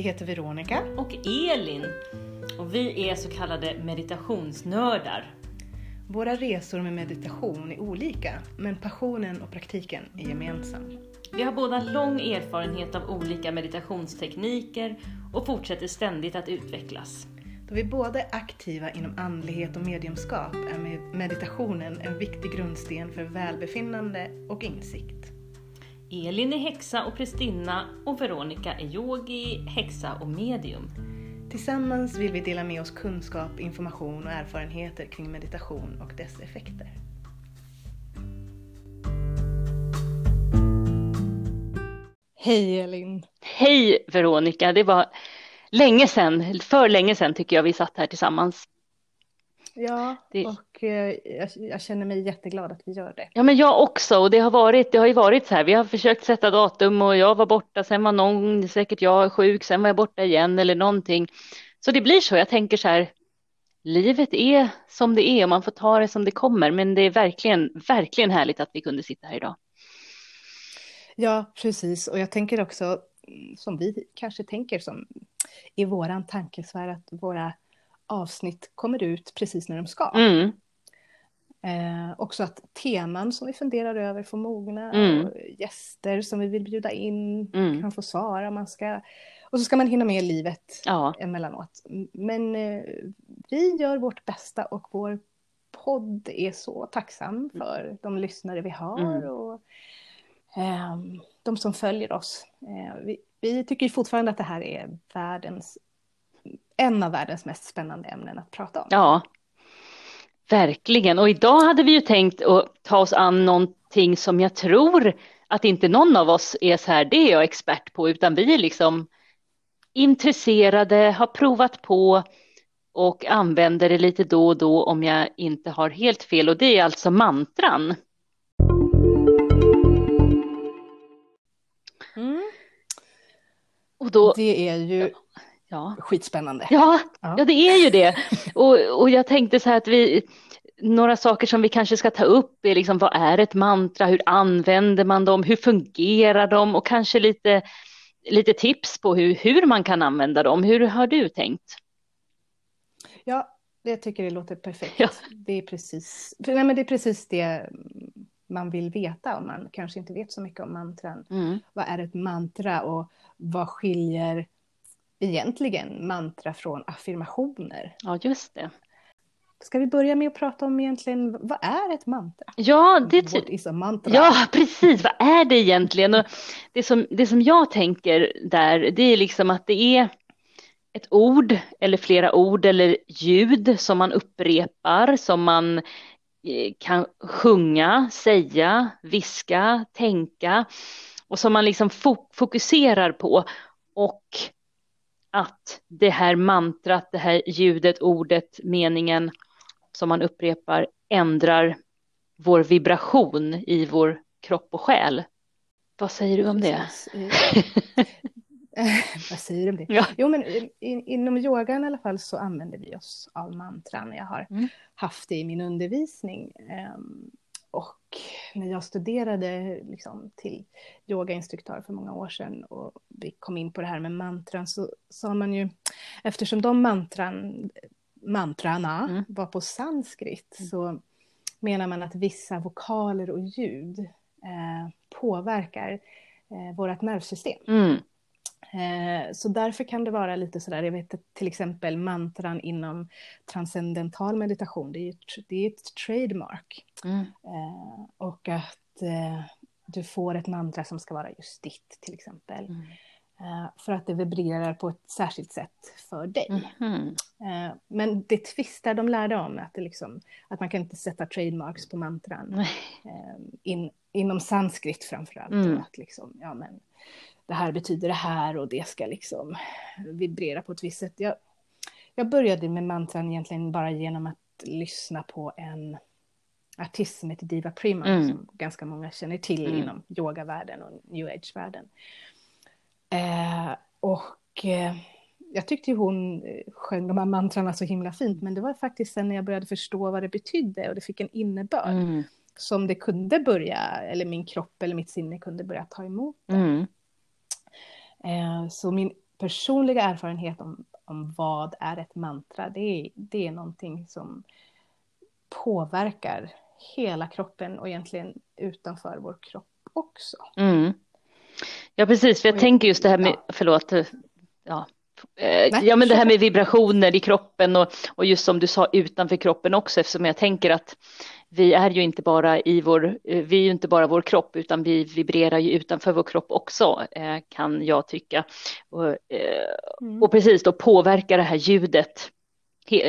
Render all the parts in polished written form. Vi heter Veronica och Elin och vi är så kallade meditationsnördar. Våra resor med meditation är olika, men passionen och praktiken är gemensam. Vi har båda lång erfarenhet av olika meditationstekniker och fortsätter ständigt att utvecklas. Då vi båda är aktiva inom andlighet och mediumskap är meditationen en viktig grundsten för välbefinnande och insikt. Elin är häxa och prästinna och Veronica är yogi, häxa och medium. Tillsammans vill vi dela med oss kunskap, information och erfarenheter kring meditation och dess effekter. Hej Elin! Hej Veronica! Det var länge sedan, för länge sedan tycker jag vi satt här tillsammans. Ja, och jag känner mig jätteglad att vi gör det. Ja, men jag också. Och det har ju varit så här. Vi har försökt sätta datum och jag var borta. Sen var någon, säkert jag, sjuk. Sen var jag borta igen eller någonting. Så det blir så. Jag tänker så här. Livet är som det är och man får ta det som det kommer. Men det är verkligen, verkligen härligt att vi kunde sitta här idag. Ja, precis. Och jag tänker också, som vi kanske tänker som i våran tankesfär, att våra avsnitt kommer ut precis när de ska. Mm. Också att teman som vi funderar över får mogna. Mm. Och gäster som vi vill bjuda in. Mm. Kan få svara om man ska. Och så ska man hinna med livet emellanåt. Men vi gör vårt bästa och vår podd är så tacksam för de lyssnare vi har. Mm. Och de som följer oss. Vi tycker fortfarande att det här är en av världens mest spännande ämnen att prata om. Ja, verkligen. Och idag hade vi ju tänkt att ta oss an någonting som jag tror att inte någon av oss är så här, det är jag expert på, utan vi är liksom intresserade, har provat på och använder det lite då och då om jag inte har helt fel. Och det är alltså mantran. Mm. Och då, det är ju... Ja. Skitspännande. Ja, det är ju det. Och jag tänkte så här att några saker som vi kanske ska ta upp är liksom, vad är ett mantra? Hur använder man dem? Hur fungerar de? Och kanske lite tips på hur man kan använda dem. Hur har du tänkt? Ja, det tycker jag låter perfekt. Ja. Det är precis det man vill veta om man kanske inte vet så mycket om mantran. Mm. Vad är ett mantra och vad skiljer egentligen mantra från affirmationer? Ja, just det. Ska vi börja med att prata om egentligen, vad är ett mantra? Ja, mantra. Ja, precis. Vad är det egentligen? Och det som jag tänker där, det är liksom att det är ett ord eller flera ord eller ljud som man upprepar, som man kan sjunga, säga, viska, tänka och som man liksom fokuserar på. Och att det här mantrat, det här ljudet, ordet, meningen som man upprepar ändrar vår vibration i vår kropp och själ. Vad säger du om det? Vad säger du om det? Ja. Jo, men inom yogan i alla fall så använder vi oss av mantran. Jag har haft det i min undervisning. Och när jag studerade liksom till yogainstruktör för många år sedan och vi kom in på det här med mantran, så sa man ju, eftersom de mantrarna var på sanskrit, så menar man att vissa vokaler och ljud påverkar vårt nervsystem. Mm. Så därför kan det vara lite sådär, jag vet till exempel mantran inom transcendental meditation, det är ett trademark. Mm. Och att du får ett mantra som ska vara just ditt till exempel. Mm. För att det vibrerar på ett särskilt sätt för dig. Mm. Men det tvistar de lärde om, att det liksom, att man kan inte sätta trademarks på mantran. Inom sanskrit framförallt. Mm. Att liksom, ja men det här betyder det här och det ska liksom vibrera på ett visst sätt. Jag började med mantran egentligen bara genom att lyssna på en artist som heter Diva Prima, som ganska många känner till inom yogavärlden och new age-världen. Jag tyckte ju hon sjöng de här mantrarna så himla fint, men det var faktiskt sen när jag började förstå vad det betydde och det fick en innebörd som det kunde börja, eller min kropp eller mitt sinne kunde börja ta emot det. Så min personliga erfarenhet om vad är ett mantra. Det är någonting som påverkar hela kroppen och egentligen utanför vår kropp också. Mm. Ja, precis. För jag tänker just det här med... Ja. Förlåt. Ja. Ja, men det här med vibrationer i kroppen och just som du sa utanför kroppen också, eftersom jag tänker att vi är ju inte bara vår kropp, utan vi vibrerar ju utanför vår kropp också, kan jag tycka. Och precis då påverkar det här ljudet,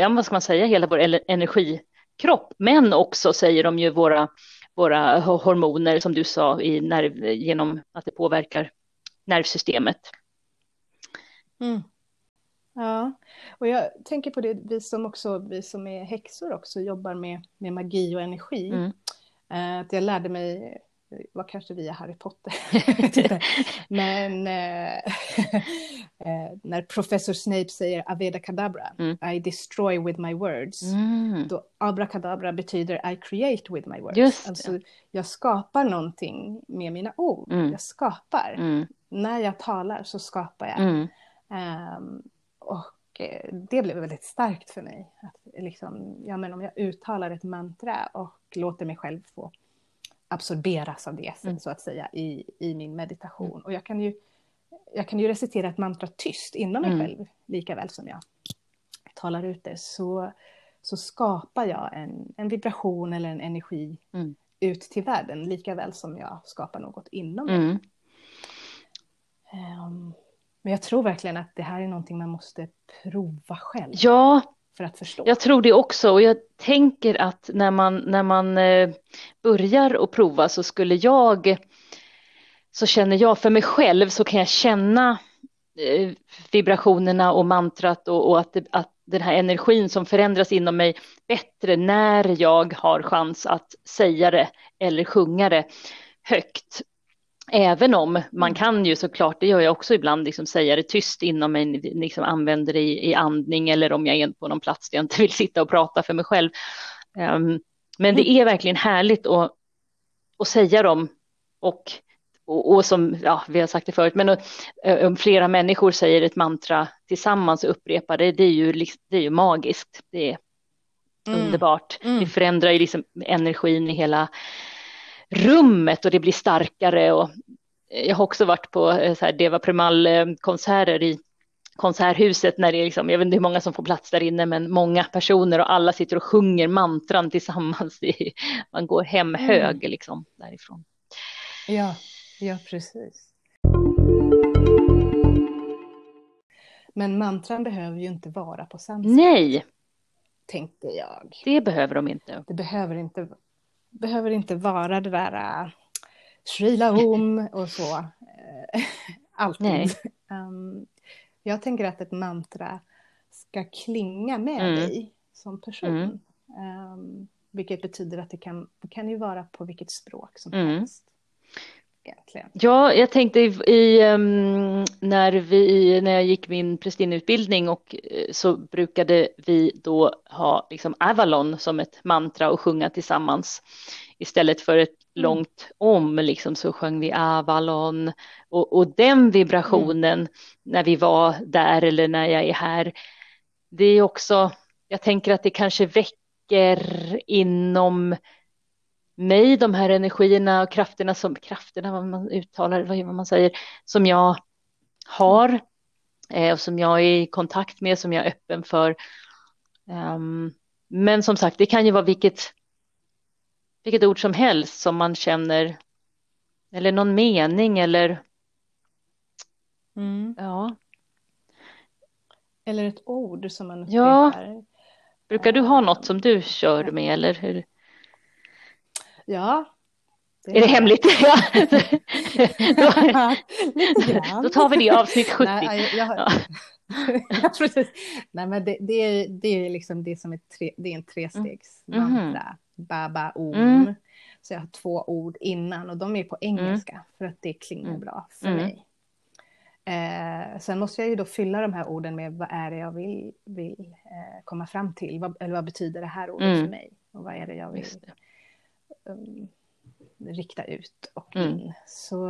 vad ska man säga, hela vår energikropp, men också säger de ju våra hormoner, som du sa, genom att det påverkar nervsystemet. Mm. Ja, och jag tänker på det, vi som är häxor också jobbar med magi och energi. Att jag lärde mig, var kanske via Harry Potter, men när professor Snape säger Aveda Kedavra, I destroy with my words, då Abracadabra betyder I create with my words. Just det. Alltså, jag skapar någonting med mina ord, jag skapar. När jag talar så skapar jag. Och det blev väldigt starkt för mig att om jag uttalar ett mantra och låter mig själv få absorberas av det så att säga i min meditation, och jag kan ju recitera ett mantra tyst inom mig själv lika väl som jag talar ut det, så skapar jag en vibration eller en energi ut till världen lika väl som jag skapar något inom mig. Men jag tror verkligen att det här är någonting man måste prova själv. Ja, för att förstå. Jag tror det också, och jag tänker att när man börjar och prova så känner jag för mig själv, så kan jag känna vibrationerna och mantrat och att den här energin som förändras inom mig bättre när jag har chans att säga det eller sjunga det högt. Även om man kan ju såklart, det gör jag också ibland, säga det tyst inom mig, använder det i andning, eller om jag är på någon plats där jag inte vill sitta och prata för mig själv. Men det är verkligen härligt att säga dem och som vi har sagt det förut, men om flera människor säger ett mantra tillsammans och upprepar det, det är ju magiskt. Det är underbart. Det förändrar ju energin i hela rummet, och det blir starkare. Och jag har också varit på så här Deva Premal konserter i konserthuset, när det är jag vet inte hur många som får plats där inne, men många personer, och alla sitter och sjunger mantran tillsammans man går hem hög därifrån. Ja, precis. Men mantran behöver ju inte vara på sanskrit. Nej, tänkte jag. Det behöver de inte. Det behöver inte vara det där Srila Om och så. Alltid. Jag tänker att ett mantra ska klinga med dig som person. Vilket betyder att det kan ju vara på vilket språk som helst. Egentligen. Ja, jag tänkte när jag gick min prästinneutbildning, och så brukade vi då ha Avalon som ett mantra och sjunga tillsammans istället för ett långt om, så sjöng vi Avalon, och den vibrationen när vi var där, eller när jag är här, det är också, jag tänker att det kanske väcker inom mig de här energierna och krafterna vad man uttalar, vad man säger, som jag har och som jag är i kontakt med, som jag är öppen för. Men som sagt, det kan ju vara vilket ord som helst som man känner, eller någon mening, eller eller ett ord som man upprepar. Brukar du ha något som du kör med, eller hur? Ja. Är det hemligt? Ja. Då tar vi det i avsnitt 70. Nej, Nej, men det är det som är en trestegsmantra. Baba Om. Så jag har 2 ord innan, och de är på engelska för att det klingar bra för mig. Sen måste jag ju då fylla de här orden med vad är det jag vill komma fram till, eller vad betyder det här ordet för mig, och vad är det jag vill rikta ut och in. Så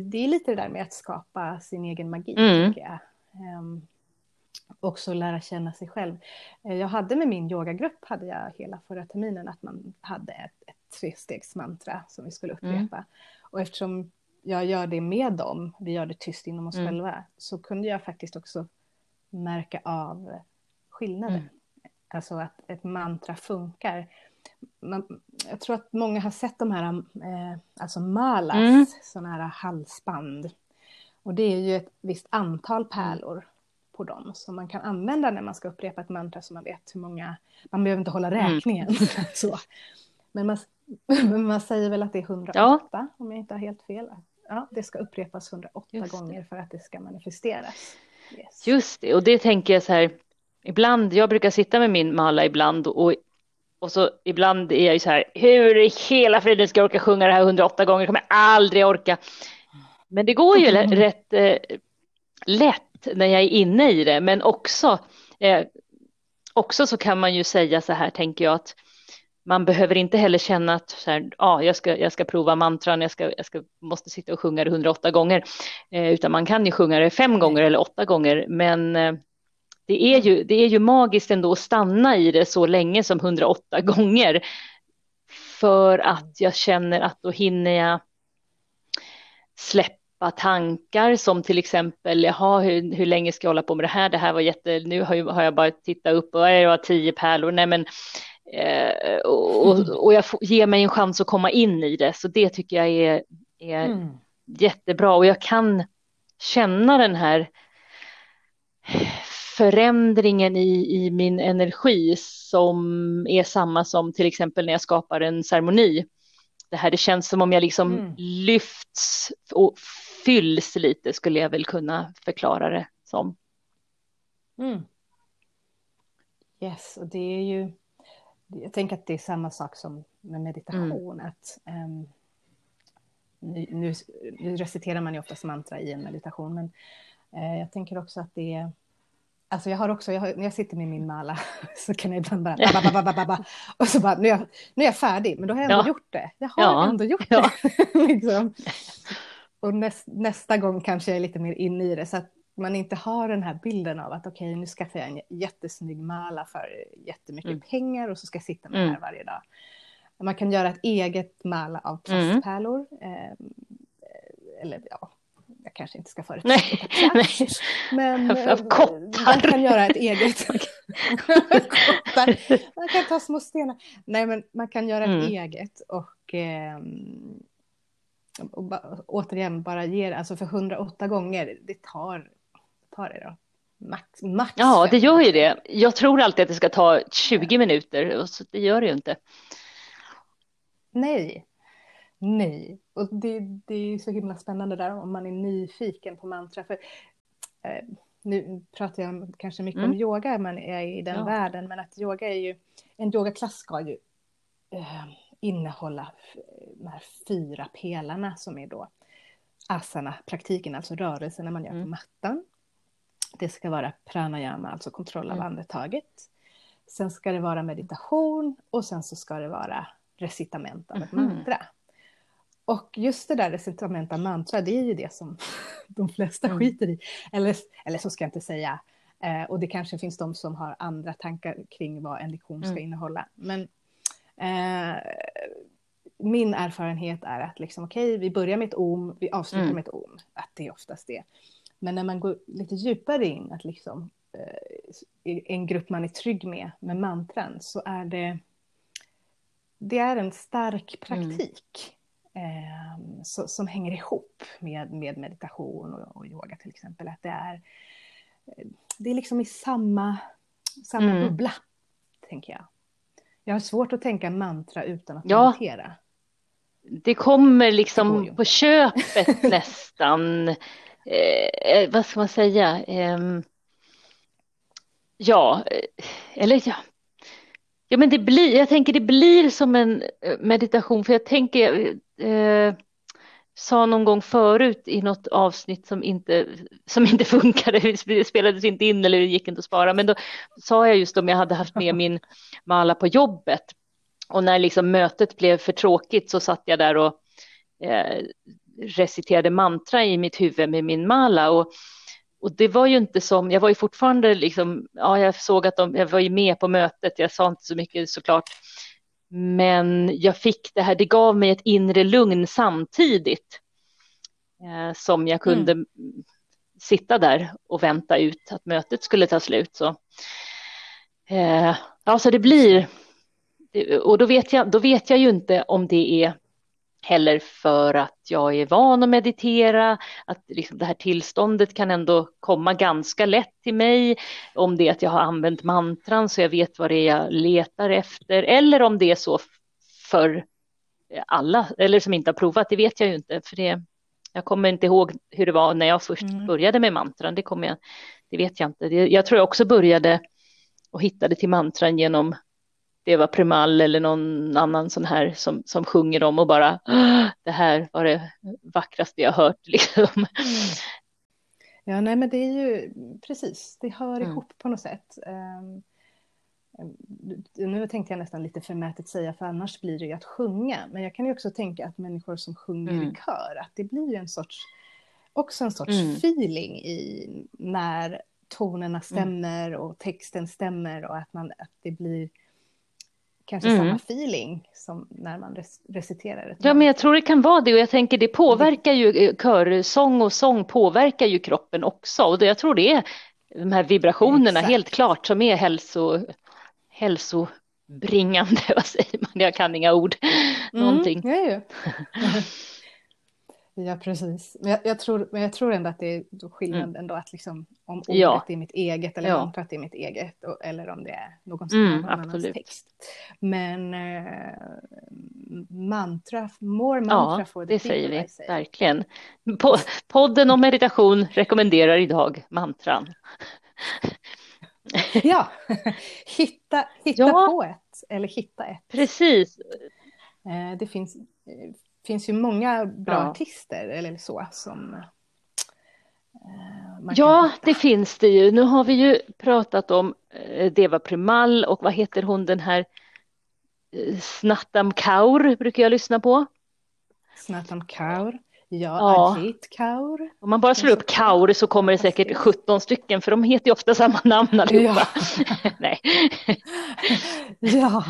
det är lite det där med att skapa sin egen magi, tycker jag. Också lära känna sig själv. Jag hade med min yogagrupp, hade jag hela förra terminen, att man hade ett 3-stegsmantra som vi skulle upprepa. Och eftersom jag gör det med dem, vi gör det tyst inom oss själva, så kunde jag faktiskt också märka av skillnaden. Alltså att ett mantra funkar. Jag tror att många har sett de här alltså malas, sådana här halsband. Och det är ju ett visst antal pärlor på dem som man kan använda när man ska upprepa ett mantra, så man vet hur många, man behöver inte hålla räkningen. Så. Men man säger väl att det är 108, om jag inte har helt fel. Ja, det ska upprepas 108 gånger för att det ska manifesteras. Yes. Just det, och det tänker jag så här, ibland, jag brukar sitta med min mala ibland och så ibland är jag ju så här, hur i hela friden ska jag orka sjunga det här 108 gånger, kommer jag aldrig orka. Men det går ju rätt lätt när jag är inne i det, men också så kan man ju säga så här, tänker jag, att man behöver inte heller känna att så här, jag ska prova mantran, jag måste sitta och sjunga det 108 gånger, utan man kan ju sjunga det 5 gånger eller 8 gånger, men det är ju magiskt ändå att stanna i det så länge som 108 gånger, för att jag känner att då hinner jag släppa tankar som till exempel, jaha, hur länge ska jag hålla på med det här? Det här var nu har jag bara tittat upp och jag har 10 pärlor, nej men och jag ger mig en chans att komma in i det, så det tycker jag är jättebra, och jag kan känna den här förändringen i min energi som är samma som till exempel när jag skapar en ceremoni. Det känns som om jag liksom lyfts och fylls lite, skulle jag väl kunna förklara det som. Yes, och det är ju, jag tänker att det är samma sak som med meditation, att nu reciterar man ju oftast mantra i en meditation, men jag tänker också att det är, alltså när jag sitter med min mala så kan jag ibland bara och så bara, nu är jag färdig, men då har jag ändå gjort det. Jag har ändå gjort det. Liksom. Och nästa gång kanske jag är lite mer inne i det, så att man inte har den här bilden av att okej, nu skaffar jag en jättesnygg mala för jättemycket pengar och så ska jag sitta med det här varje dag. Man kan göra ett eget mala av plastpärlor eller jag kanske inte ska förutsätta plats, men man kan göra ett eget man kan ta små stenar, nej men man kan göra ett eget och återigen bara ge det, alltså för 108 gånger, det tar det då max. Ja, det gör ju det. Jag tror alltid att det ska ta 20 minuter, och så det gör det ju inte. Nej, och det är ju så himla spännande där, om man är nyfiken på mantra, för nu pratar jag kanske mycket om yoga, man är i den världen, men att yoga är ju, en yogaklass ska ju innehålla de här 4 pelarna som är då asana, praktiken, alltså rörelserna man gör på mattan. Det ska vara pranayama, alltså kontroll av andetaget. Sen ska det vara meditation, och sen så ska det vara recitament av ett mantra. Och just det där recitament av mantra, det är ju det som de flesta skiter i. Eller så ska jag inte säga. Och det kanske finns de som har andra tankar kring vad en lektion ska innehålla. Men min erfarenhet är att liksom, okej, vi börjar med ett om, vi avslutar med ett om. Att det är oftast det. Men när man går lite djupare in, att liksom, en grupp man är trygg med mantran, så är det är en stark praktik som hänger ihop med meditation och yoga till exempel. Att det är liksom i samma bubbla, tänker jag. Jag har svårt att tänka mantra utan att meditera. Det kommer liksom på köpet nästan. Vad ska man säga? Ja, men det blir som en meditation, för jag tänker, sa någon gång förut i något avsnitt som inte funkade, det spelades inte in eller det gick inte att spara, men då sa jag just om jag hade haft med min mala på jobbet, och när liksom mötet blev för tråkigt så satt jag där och reciterade mantra i mitt huvud med min mala. Och det var ju inte som, jag var ju fortfarande liksom, ja, jag såg att jag var ju med på mötet, jag sa inte så mycket såklart. Men jag fick det här, det gav mig ett inre lugn samtidigt som jag kunde sitta där och vänta ut att mötet skulle ta slut. Så, ja, så det blir, och då vet jag ju inte om det är heller för att jag är van att meditera, att liksom det här tillståndet kan ändå komma ganska lätt till mig, om det är att jag har använt mantran så jag vet vad det är jag letar efter, eller om det är så för alla, eller som inte har provat, det vet jag ju inte, för det, jag kommer inte ihåg hur det var när jag först började med mantran, det vet jag inte. Jag tror jag också började och hittade till mantran genom Deva Premal eller någon annan sån här som sjunger om och bara det här var det vackraste jag hört liksom. Ja, nej, men det är ju precis, det hör ihop på något sätt. Nu tänkte jag nästan lite förmätet säga, för annars blir det ju att sjunga, men jag kan ju också tänka att människor som sjunger i kör, att det blir ju en sorts feeling i när tonerna stämmer och texten stämmer, och att det blir kanske samma feeling som när man reciterar det. Ja, men jag tror det kan vara det, och jag tänker det påverkar ju, körsång och sång påverkar ju kroppen också, och jag tror det är de här vibrationerna helt klart som är hälsobringande, vad säger man? Jag kan inga ord. Någonting. Ja. Ja, precis. Men jag tror ändå att det är skillnad ändå, att liksom, om ordet är mitt eget eller om det är mitt eget, eller om det är någon annans text. Men mantra, more mantra for the people. Ja, det säger vi, verkligen. Podden om meditation rekommenderar idag mantran. Ja, hitta på ett, eller hitta ett. Precis. Det finns ju många bra artister eller så som man kan hitta. Det finns det ju. Nu har vi ju pratat om Deva Premal, och vad heter hon, den här Snatam Kaur brukar jag lyssna på. Snatam Kaur. Ja. Ajit Kaur. Om man bara slår upp Kaur så kommer det säkert 17 stycken, för de heter ju ofta samma namn allihopa. Ja. Nej. Ja.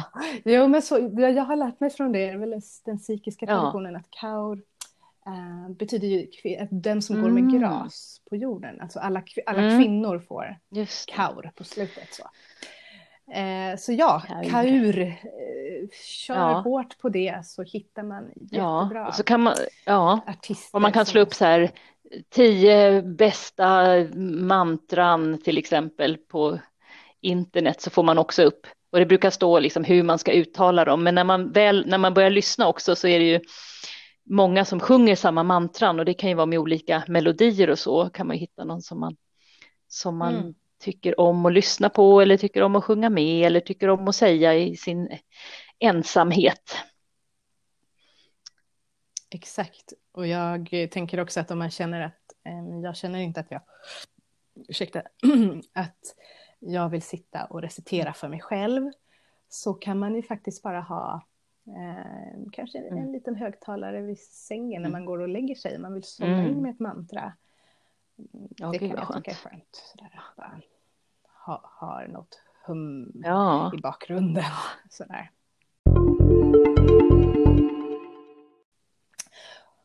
Jo, men så, jag har lärt mig från det, väl den psykiska traditionen, att Kaur betyder ju att den som går med gräs på jorden. Alltså alla kvinnor får Kaur på slutet så. Så Kaur, kör hårt på det, så hittar man jättebra och så kan man, artister. Och man kan slå upp så här 10 bästa mantran till exempel på internet, så får man också upp, och det brukar stå liksom hur man ska uttala dem, men när man börjar lyssna också, så är det ju många som sjunger samma mantran, och det kan ju vara med olika melodier, och så kan man hitta någon som man tycker om att lyssna på, eller tycker om att sjunga med, eller tycker om att säga i sin ensamhet. Exakt. Och jag tänker också att om man känner att jag känner inte att jag att jag vill sitta och recitera för mig själv, så kan man ju faktiskt bara ha kanske en liten högtalare vid sängen när man går och lägger sig, man vill somna in med ett mantra. Det kan jag tycka är skönt. Sådär, bara har något hum i bakgrunden. Sådär.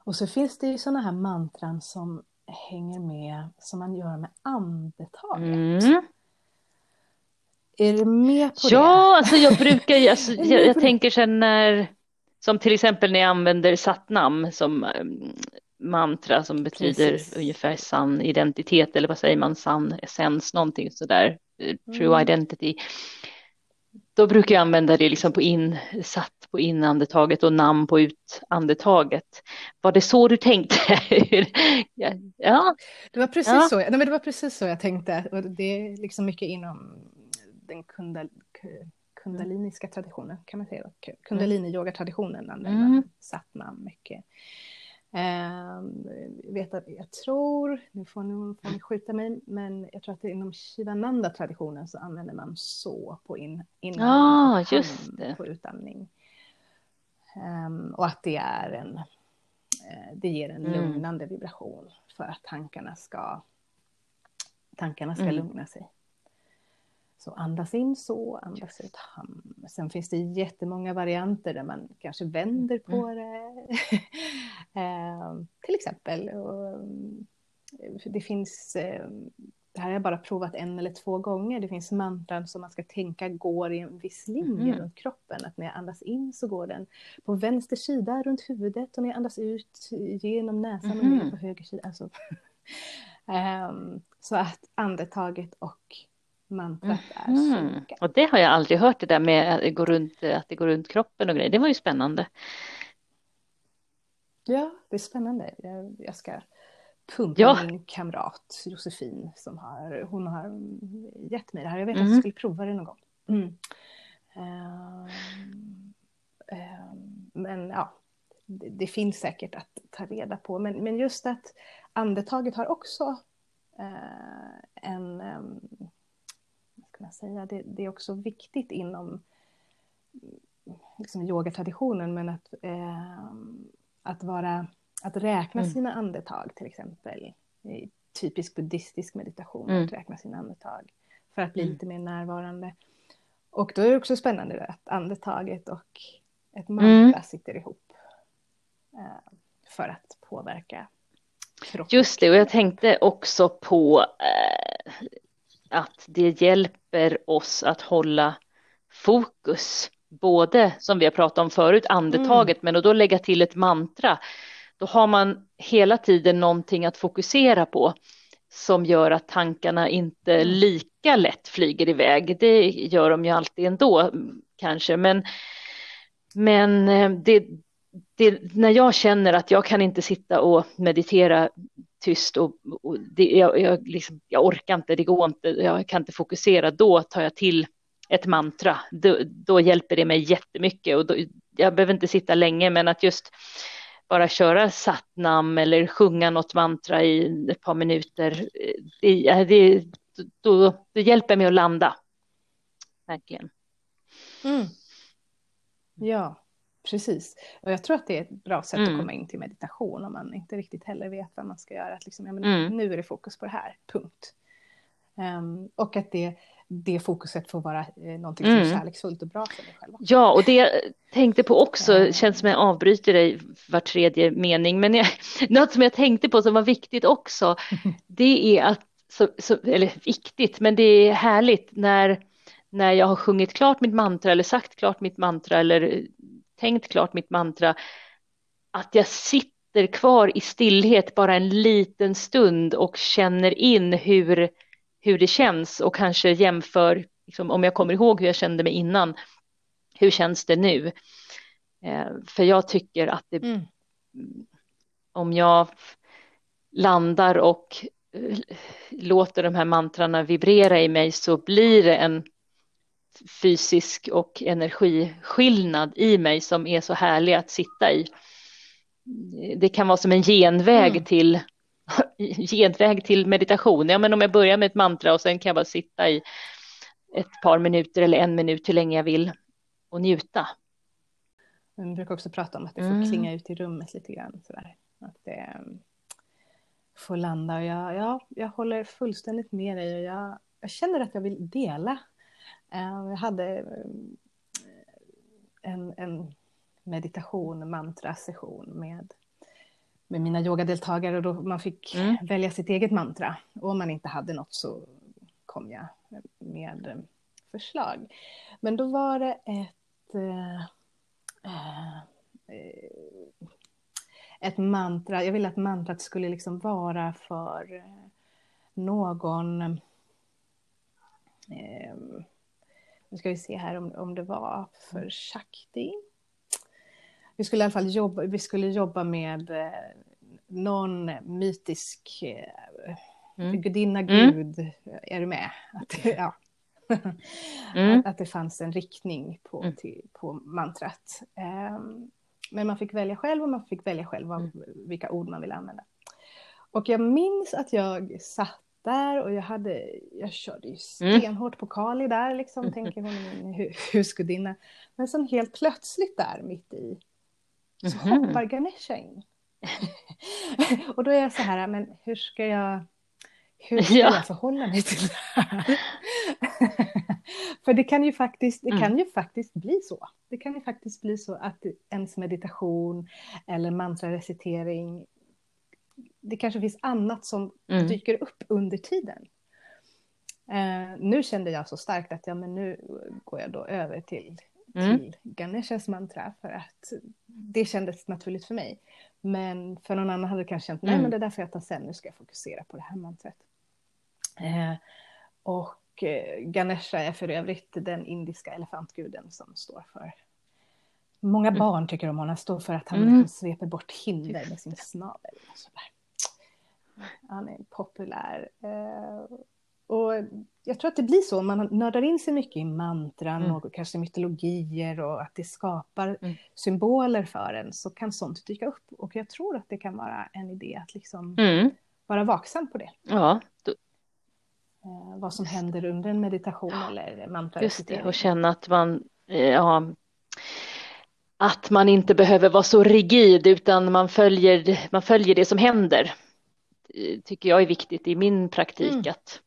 Och så finns det ju sådana här mantran som hänger med, som man gör med andetaget. Är du med på det? Ja, alltså jag brukar jag tänker sen när, som till exempel när jag använder Satnam som mantra, som betyder ungefär sann identitet, eller vad säger man, sann essens, någonting sådär, true identity, då brukar jag använda det liksom på insatt på inandetaget och namn på utandetaget. Var det så du tänkte? Ja. Det var precis så. Nej, men det var precis så jag tänkte, och det är liksom mycket inom den kundaliniska traditionen, kan man säga, kundalini-yoga-traditionen använder man satnam mycket. Jag tror, nu får ni skjuta mig, men jag tror att det är inom Shivananda-traditionen så använder man så på inandning, på utandning, och att det är en det ger en lugnande vibration för att tankarna ska lugna sig. Så andas in så, andas ut. Sen finns det jättemånga varianter där man kanske vänder på det. Till exempel. Det finns, det här har jag bara provat 1 eller 2 gånger. Det finns mantran som man ska tänka går i en viss linje runt kroppen. Att när jag andas in så går den på vänster sida runt huvudet. Och när jag andas ut genom näsan och ner på höger sida. Alltså. Så att andetaget och mantrat är synkat. Och det har jag aldrig hört, det där med att det går runt kroppen och grejer. Det var ju spännande. Ja, det är spännande. Jag ska pumpa min kamrat Josefin som hon har gett mig det här. Jag vet att jag skulle prova det någon gång. Men ja, det finns säkert att ta reda på. Men just att andetaget har också det är också viktigt inom liksom yogatraditionen, men att räkna sina andetag, till exempel i typisk buddhistisk meditation, att räkna sina andetag för att bli lite mer närvarande. Och då är det också spännande att andetaget och ett mantra sitter ihop för att påverka kroppen. Just det, och jag tänkte också på att det hjälper oss att hålla fokus, både som vi har pratat om förut, andetaget, men och då lägga till ett mantra. Då har man hela tiden någonting att fokusera på som gör att tankarna inte lika lätt flyger iväg. Det gör de ju alltid ändå kanske, men det, när jag känner att jag kan inte sitta och meditera tyst och det, jag orkar inte, det går inte, jag kan inte fokusera, då tar jag till ett mantra. Då hjälper det mig jättemycket, och då, jag behöver inte sitta länge, men att just bara köra satnam eller sjunga något mantra i ett par minuter, det hjälper mig att landa. Verkligen. Ja, precis. Och jag tror att det är ett bra sätt att komma in till meditation om man inte riktigt heller vet vad man ska göra. Att liksom, nu är det fokus på det här, punkt. Och att det fokuset får vara någonting som är kärleksfullt och bra för dig själv. Ja, och det jag tänkte på också, känns som jag avbryter dig var tredje mening, men något som jag tänkte på som var viktigt också, det är att, eller viktigt, men det är härligt när jag har sjungit klart mitt mantra eller sagt klart mitt mantra eller tänkt klart mitt mantra, att jag sitter kvar i stillhet bara en liten stund och känner in hur det känns, och kanske jämför, liksom, om jag kommer ihåg hur jag kände mig innan, hur känns det nu? För jag tycker att det, om jag landar och låter de här mantrarna vibrera i mig, så blir det en fysisk och energiskillnad i mig som är så härlig att sitta i. Det kan vara som en genväg till meditation. Ja, men om jag börjar med ett mantra och sen kan jag bara sitta i ett par minuter eller 1 minut, hur länge jag vill, och njuta. Man brukar också prata om att det får klinga ut i rummet lite grann, sådär. Att det får landa. Och jag håller fullständigt med dig, och jag känner att jag vill dela. Jag hade en meditation, mantrasession med mina yogadeltagare, och då man fick välja sitt eget mantra. Och om man inte hade något så kom jag med förslag. Men då var det ett mantra. Jag ville att mantrat skulle liksom vara för någon. Nu ska vi se här om det var för Shakti. Vi skulle i alla fall jobba med någon mytisk gudinna, gud, är du med? Att det fanns en riktning på mantrat. Men man fick välja själv, och man fick välja själv vilka ord man ville använda. Och jag minns att jag satt där, och jag körde ju stenhårt på Kali där, liksom, tänker hon, husgudinna. Men sen helt plötsligt där mitt i så hoppar Ganesha in Och då är jag så här, men hur ska jag förhålla mig till det här? För det kan ju faktiskt bli så att ens meditation eller mantrarecitering, det kanske finns annat som dyker upp under tiden. Nu kände jag så starkt att nu går jag då över till Ganeshas mantra, för att det kändes naturligt för mig. Men för någon annan hade det kanske känt, nej men det är därför jag tar sen, nu ska jag fokusera på det här mantrat. Och Ganesha är för övrigt den indiska elefantguden som står för, många barn tycker om honom, står för att han sveper bort hinder med sin snabel. Och sådär. Han är populär. Och jag tror att det blir så, man nördar in sig mycket i mantran och kanske mytologier, och att det skapar symboler för en, så kan sånt dyka upp. Och jag tror att det kan vara en idé att liksom vara vaksam på det. Ja. Vad som händer under en meditation eller mantra. Just det, och känna att man inte behöver vara så rigid, utan man följer det som händer. Tycker jag är viktigt i min praktik, att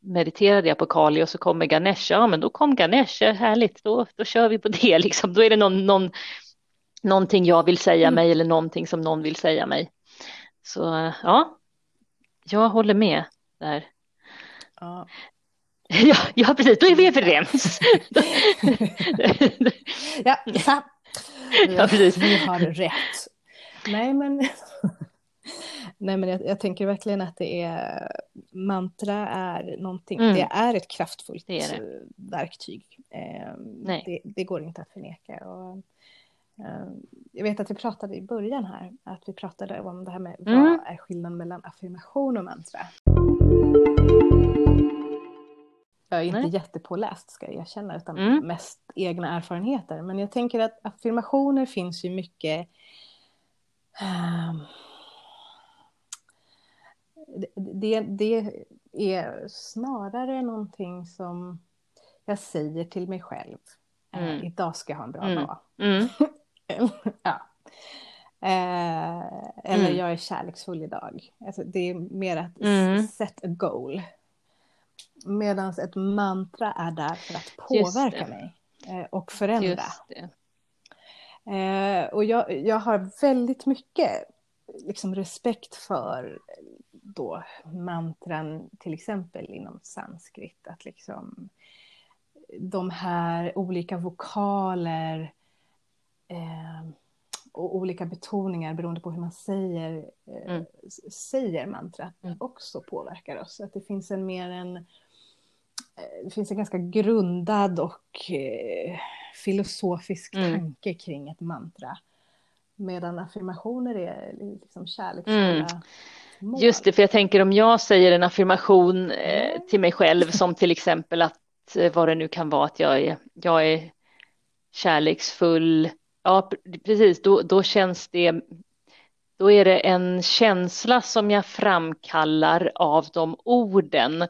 mediterade jag på Kali och så kommer Ganesha, då kom Ganesha, härligt, då kör vi på det liksom. Då är det någonting jag vill säga mig, eller någonting som någon vill säga mig. Så jag håller med där. Ja. Ja, precis, då är vi överens. Ja, precis. Vi har rätt. Nej men jag tänker verkligen att det är, mantra är någonting, det är ett kraftfullt verktyg. Det går inte att förneka. Och, jag vet att vi pratade i början här, att vi pratade om det här med vad är skillnaden mellan affirmation och mantra. Jag är inte jättepåläst, ska jag känna, utan mest egna erfarenheter. Men jag tänker att affirmationer finns ju mycket... Det är snarare någonting som jag säger till mig själv. Idag ska jag ha en bra dag. Eller jag är kärleksfull idag. Alltså, det är mer att set a goal. Medan ett mantra är där för att påverka mig och förändra. Och jag har väldigt mycket liksom respekt för då mantran, till exempel inom sanskrit, att liksom de här olika vokaler och olika betoningar beroende på hur man säger mantrat också påverkar oss. Att det finns en ganska grundad och filosofisk tanke kring ett mantra, medan affirmationer är liksom kärleksfulla mål. Just det, för jag tänker, om jag säger en affirmation till mig själv, som till exempel att vad det nu kan vara, att jag är kärleksfull. Ja, precis, då känns det, då är det en känsla som jag framkallar av de orden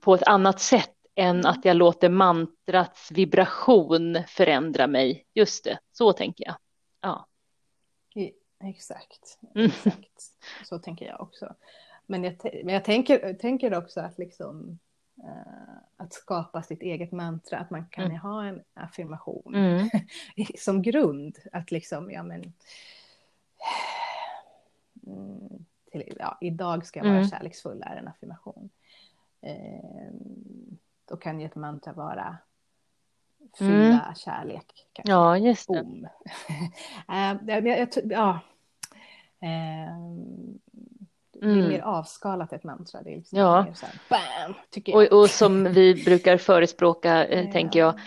på ett annat sätt än att jag låter mantrats vibration förändra mig. Just det, så tänker jag. Ja. Exakt. Så tänker jag också. Men jag tänker också att liksom att skapa sitt eget mantra, att man kan ha en affirmation som grund, att liksom idag ska jag vara kärleksfull, är en affirmation. Då kan ju ett mantra vara fylla kärlek. Kanske. Ja, just det. Det är mer avskalat ett mantra. Det är liksom mer så här, bam, tycker jag. Och som vi brukar förespråka, tänker jag,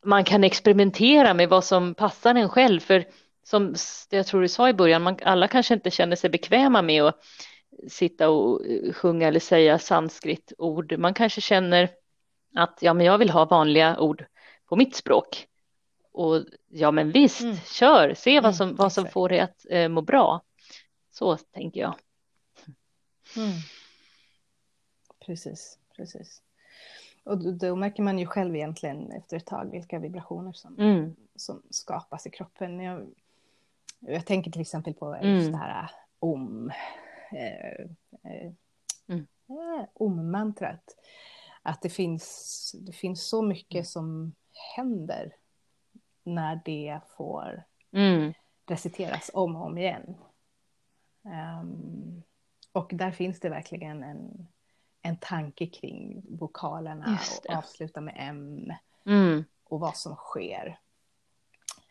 man kan experimentera med vad som passar en själv. För som jag tror du sa i början, alla kanske inte känner sig bekväma med att sitta och sjunga eller säga sanskritord. Man kanske känner att men jag vill ha vanliga ord på mitt språk. Och visst, kör. Se vad som får dig att må bra. Så tänker jag. Precis. Och då märker man ju själv egentligen efter ett tag vilka vibrationer som skapas i kroppen. Jag Jag tänker till exempel på just det här om-mantrat. Att det finns så mycket som händer när det får reciteras om och om igen. Och där finns det verkligen en tanke kring vokalerna och avsluta med M och vad som sker.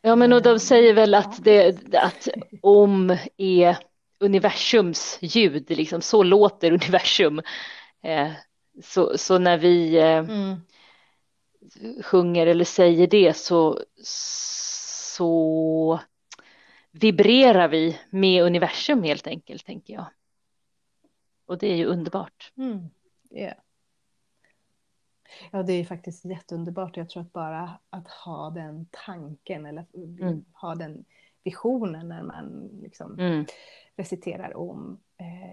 Ja, men och de säger väl att, att om är universums ljud, liksom, så låter universum. Så när vi sjunger eller säger det så vibrerar vi med universum helt enkelt, tänker jag. Och det är ju underbart. Yeah. Ja, det är faktiskt jätteunderbart. Jag tror att bara att ha den tanken eller ha den visionen när man liksom reciterar om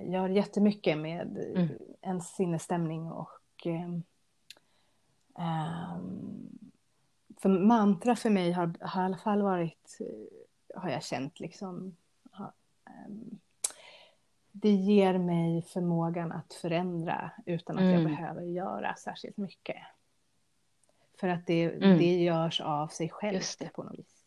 gör jättemycket med en sinnesstämning och för mantra för mig har i alla fall varit, har jag känt liksom, det ger mig förmågan att förändra utan att jag behöver göra särskilt mycket. För att det görs av sig självt på något vis.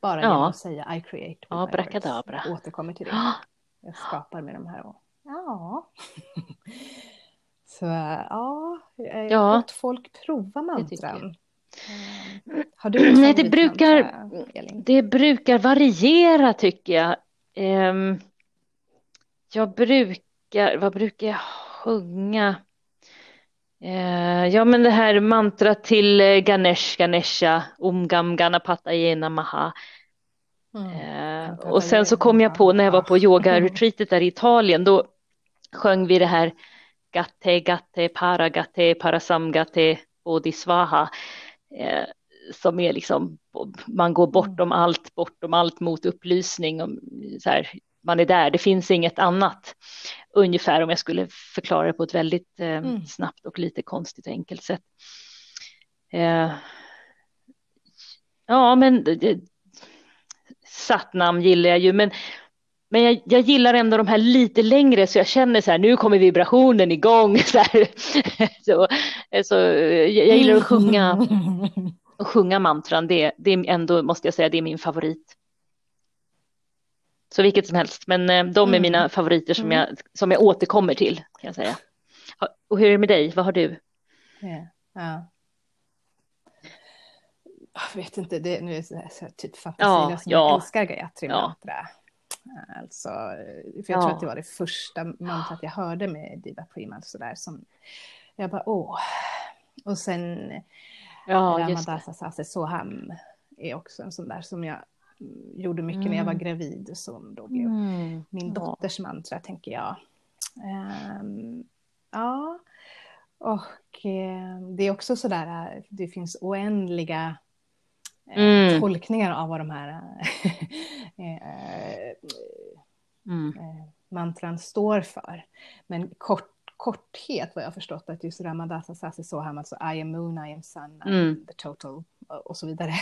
Bara genom att säga I create. Ja, brakadabra. Jag återkommer till det. Jag skapar med de här. Ja. Så ja, låt folk prova mantran. Har du någon favorit mantra, Elin? Det brukar variera, tycker jag. Vad brukar jag sjunga? Ja, men det här mantra till Ganesha, Om Gam Ganapataye Namaha. Och sen så kom jag på när jag var på yoga-retreatet där i Italien, då sjöng vi det här Gatte, Gatte, Paragatte, Parasamgatte, Bodhisvaha, som är liksom, man går bortom allt mot upplysning, och så här, man är där, det finns inget annat, ungefär, om jag skulle förklara det på ett väldigt snabbt och lite konstigt och enkelt sätt. Ja, men Satnam gillar jag ju, men jag gillar ändå de här lite längre, så jag känner så här, nu kommer vibrationen igång. Så jag gillar att sjunga mantran. Det är ändå, måste jag säga, det är min favorit. Så vilket som helst. Men de är mina favoriter som jag återkommer till, kan jag säga. Och hur är det med dig? Vad har du? Ja. Jag vet inte, det nu är så här, typ fantasierna som jag älskar Gayatri mantra. Alltså, för jag tror att det var det första mantrat jag hörde med Diva Prima, så där, som jag bara och sen Ramadasa Soham är också en sån där som jag gjorde mycket när jag var gravid, som då blev min dotters mantra, tänker jag. Och det är också så där, det finns oändliga tolkningar av vad de här mantran står för. Men korthet, vad jag har förstått, att just Ramadasa Sasi Soham, alltså I am moon, I am sun, the total, och så vidare.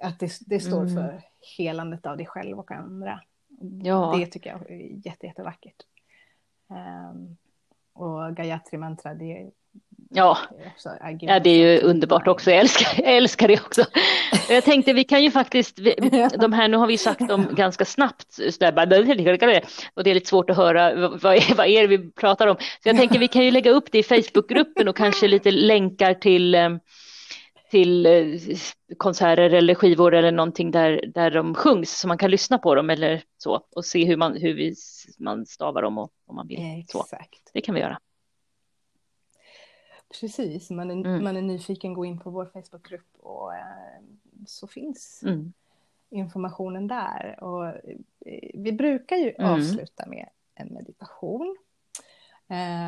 Att det står för helandet av dig själv och andra. Ja. Det tycker jag är jättevackert. Och Gayatri mantra, det är det är ju underbart också. Jag älskar det också. Jag tänkte, vi kan ju faktiskt de här, nu har vi sagt dem ganska snabbt så där, och det är lite svårt att höra vad är det vi pratar om. Så jag tänker, vi kan ju lägga upp det i Facebookgruppen och kanske lite länkar till konserter eller skivor eller någonting där de sjungs, så man kan lyssna på dem eller så och se hur man stavar dem, och om man vill. Så. Det kan vi göra. Precis, man är nyfiken, gå in på vår Facebookgrupp och så finns informationen där. Och vi brukar ju avsluta med en meditation.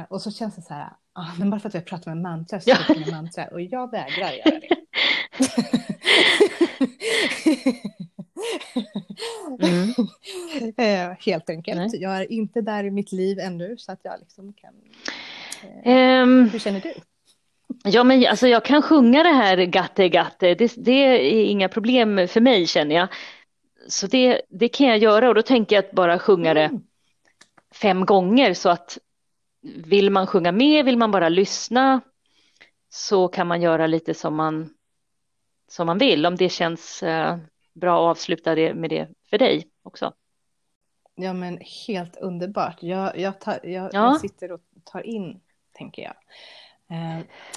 Och så känns det så här, men bara för att vi pratar med mantra så pratar med mantra, och jag vägrar göra det. Helt enkelt. Nej. Jag är inte där i mitt liv ännu, så att jag liksom kan... Hur känner du? Ja, men alltså jag kan sjunga det här gatte gatte. Det är inga problem för mig, känner jag. Så det kan jag göra, och då tänker jag att bara sjunga det 5 gånger, så att vill man sjunga med, vill man bara lyssna, så kan man göra lite som man vill, om det känns bra att avsluta det med det för dig också. Ja, men helt underbart. Jag sitter och tar in, tänker jag.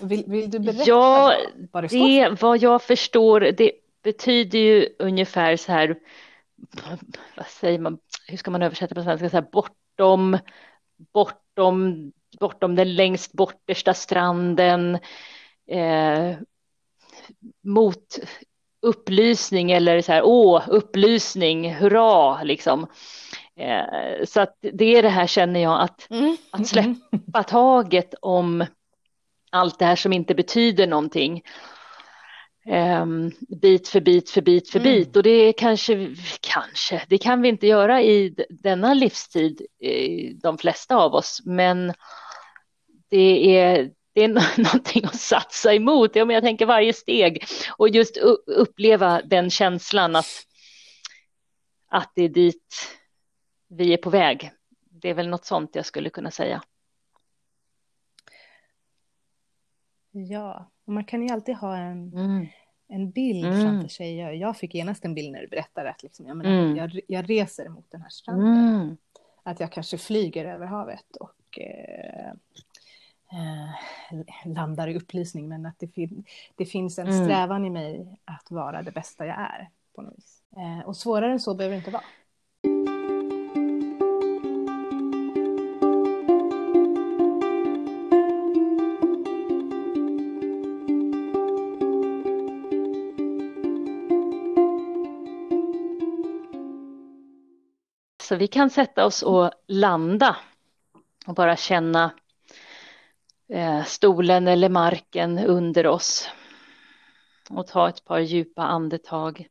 Vill du berätta vad det står för? Ja, vad jag förstår, det betyder ju ungefär så här, vad säger man, hur ska man översätta på svenska, så här, bortom den längst bortersta stranden, mot upplysning, eller så här, upplysning, hurra liksom. Så att det är det här, känner jag, att släppa taget om allt det här som inte betyder någonting, bit för bit. Och det är kanske det kan vi inte göra i denna livstid, de flesta av oss, men det är någonting att satsa emot. Ja, men jag tänker varje steg, och just uppleva den känslan att det är dit vi är på väg. Det är väl något sånt jag skulle kunna säga. Ja, och man kan ju alltid ha en bild framför sig. Jag fick genast en bild när du berättade att liksom, jag reser mot den här stranden. Att jag kanske flyger över havet och landar i upplysning. Men att det finns en strävan i mig att vara det bästa jag är på något vis. Och svårare än så behöver det inte vara. Så vi kan sätta oss och landa och bara känna stolen eller marken under oss. Och ta ett par djupa andetag.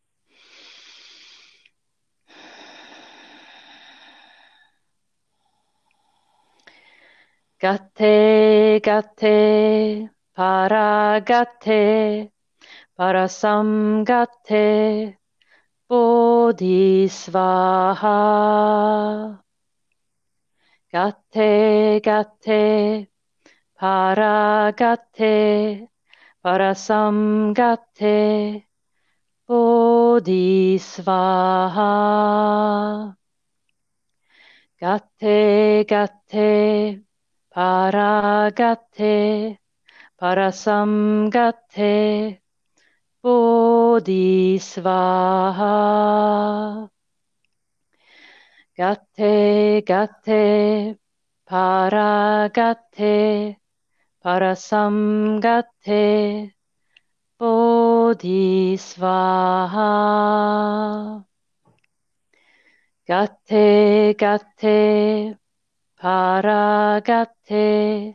Gatte, gatte, para gatte, para sam gatte. Bodhisvaha. Gatte, gatte, para gatte, parasam gatte, bodhisvaha. Gatte, gatte, para gatte, parasam gatte, bodhisvaha. Gatte, gatte, para gatte, parasam gatte, bodhisvaha. Gatte, gatte, para gatte,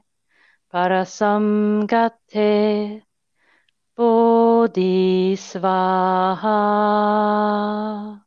parasam gatte, bodhisvaha.